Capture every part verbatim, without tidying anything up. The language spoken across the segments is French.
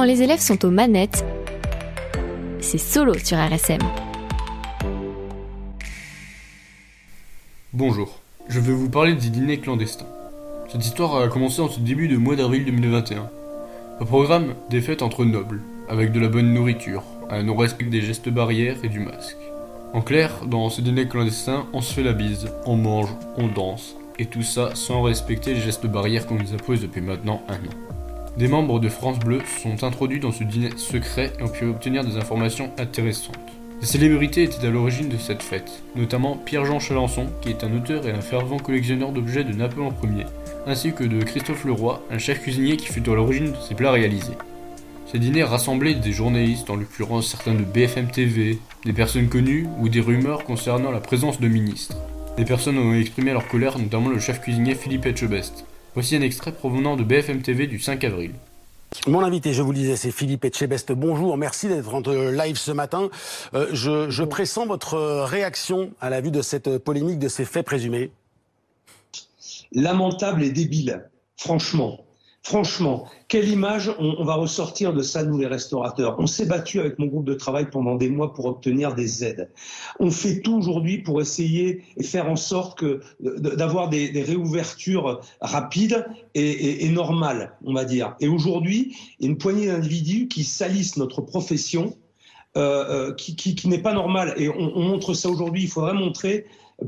quand les élèves sont aux manettes, c'est solo sur R S M. Bonjour, je vais vous parler des dîners clandestins. Cette histoire a commencé en ce début de mois d'avril deux mille vingt et un. Au programme, des fêtes entre nobles, avec de la bonne nourriture, un non-respect des gestes barrières et du masque. En clair, dans ce dîner clandestin, on se fait la bise, on mange, on danse, et tout ça sans respecter les gestes barrières qu'on nous impose depuis maintenant un an. Des membres de France Bleu sont introduits dans ce dîner secret et ont pu obtenir des informations intéressantes. Des célébrités étaient à l'origine de cette fête, notamment Pierre-Jean Chalençon, qui est un auteur et un fervent collectionneur d'objets de Napoléon Ier, ainsi que de Christophe Leroy, un chef cuisinier qui fut à l'origine de ces plats réalisés. Ces dîners rassemblaient des journalistes, en l'occurrence certains de B F M T V, des personnes connues ou des rumeurs concernant la présence de ministres. Des personnes ont exprimé leur colère, notamment le chef cuisinier Philippe Etchebest. Voici un extrait provenant de B F M T V du cinq avril. Mon invité, je vous le disais, c'est Philippe Etchebest. Bonjour, merci d'être en live ce matin. Euh, je, je pressens votre réaction à la vue de cette polémique, de ces faits présumés. Lamentable et débile, franchement. Franchement, quelle image on, on va ressortir de ça, nous les restaurateurs. On s'est battu avec mon groupe de travail pendant des mois pour obtenir des aides. On fait tout aujourd'hui pour essayer et faire en sorte que, d'avoir des, des réouvertures rapides et, et, et normales, on va dire. Et aujourd'hui, il y a une poignée d'individus qui salissent notre profession, euh, qui, qui, qui n'est pas normale. Et on, on montre ça aujourd'hui, il faudrait montrer...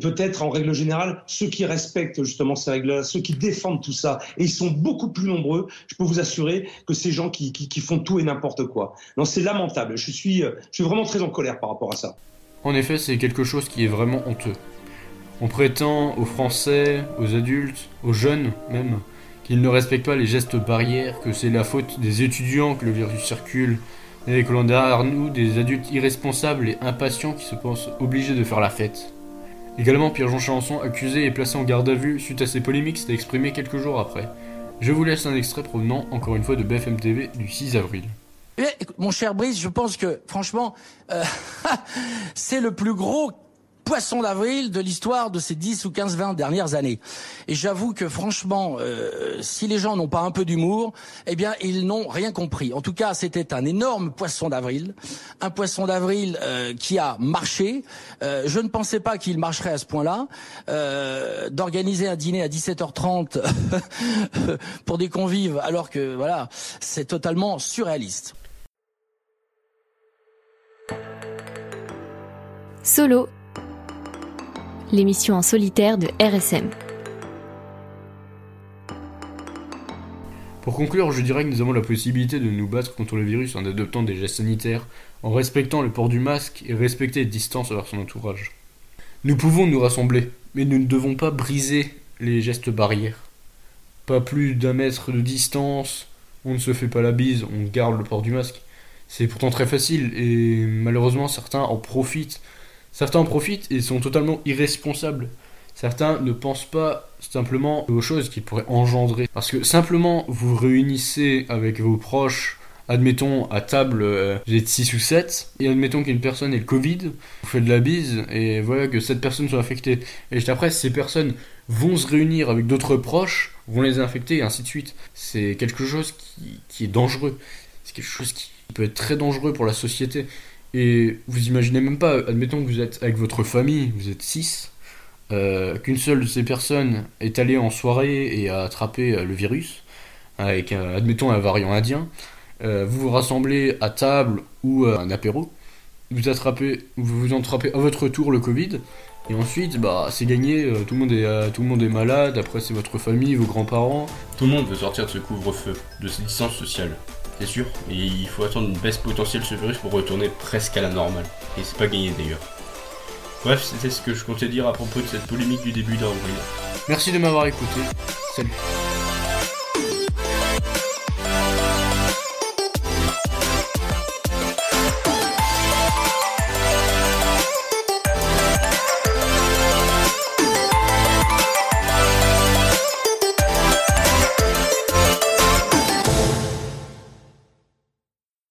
peut-être en règle générale, ceux qui respectent justement ces règles-là, ceux qui défendent tout ça, et ils sont beaucoup plus nombreux, je peux vous assurer, que ces gens qui, qui, qui font tout et n'importe quoi. Non, c'est lamentable, je suis, je suis vraiment très en colère par rapport à ça. En effet, c'est quelque chose qui est vraiment honteux. On prétend aux Français, aux adultes, aux jeunes même, qu'ils ne respectent pas les gestes barrières, que c'est la faute des étudiants que le virus circule, et que l'on a derrière nous des adultes irresponsables et impatients qui se pensent obligés de faire la fête. Également, Pierre-Jean Chalençon, accusé et placé en garde à vue suite à ces polémiques, s'est exprimé quelques jours après. Je vous laisse un extrait provenant, encore une fois, de B F M T V du six avril. Eh, mon cher Brice, je pense que, franchement, euh, c'est le plus gros poisson d'avril de l'histoire de ces dix ou quinze, vingt dernières années. Et j'avoue que, franchement, euh, si les gens n'ont pas un peu d'humour, eh bien, ils n'ont rien compris. En tout cas, c'était un énorme poisson d'avril. Un poisson d'avril euh, qui a marché. Euh, je ne pensais pas qu'il marcherait à ce point-là. Euh, d'organiser un dîner à dix-sept heures trente pour des convives, alors que, voilà, c'est totalement surréaliste. Solo, l'émission en solitaire de R S M. Pour conclure, je dirais que nous avons la possibilité de nous battre contre le virus en adoptant des gestes sanitaires, en respectant le port du masque et respecter les distances vers son entourage. Nous pouvons nous rassembler, mais nous ne devons pas briser les gestes barrières. Pas plus d'un mètre de distance, on ne se fait pas la bise, on garde le port du masque. C'est pourtant très facile et malheureusement certains en profitent. Certains en profitent et sont totalement irresponsables. Certains ne pensent pas simplement aux choses qu'ils pourraient engendrer. Parce que simplement, vous réunissez avec vos proches, admettons à table, euh, vous êtes six ou sept, et admettons qu'une personne ait le Covid, vous faites de la bise, et voilà que cette personne soit infectée. Et juste après, ces personnes vont se réunir avec d'autres proches, vont les infecter, et ainsi de suite. C'est quelque chose qui, qui est dangereux. C'est quelque chose qui peut être très dangereux pour la société. Et vous imaginez même pas, admettons que vous êtes avec votre famille, vous êtes six, euh, qu'une seule de ces personnes est allée en soirée et a attrapé euh, le virus, avec euh, admettons un variant indien, euh, vous vous rassemblez à table ou à un apéro, vous attrapez, vous vous attrapez à votre tour le Covid, et ensuite bah c'est gagné, euh, tout le monde est, euh, tout le monde est malade, après c'est votre famille, vos grands-parents. Tout le monde veut sortir de ce couvre-feu, de ces distances sociales. C'est sûr, et il faut attendre une baisse potentielle de ce virus pour retourner presque à la normale. Et c'est pas gagné d'ailleurs. Bref, c'était ce que je comptais dire à propos de cette polémique du début d'avril. Merci de m'avoir écouté. Salut.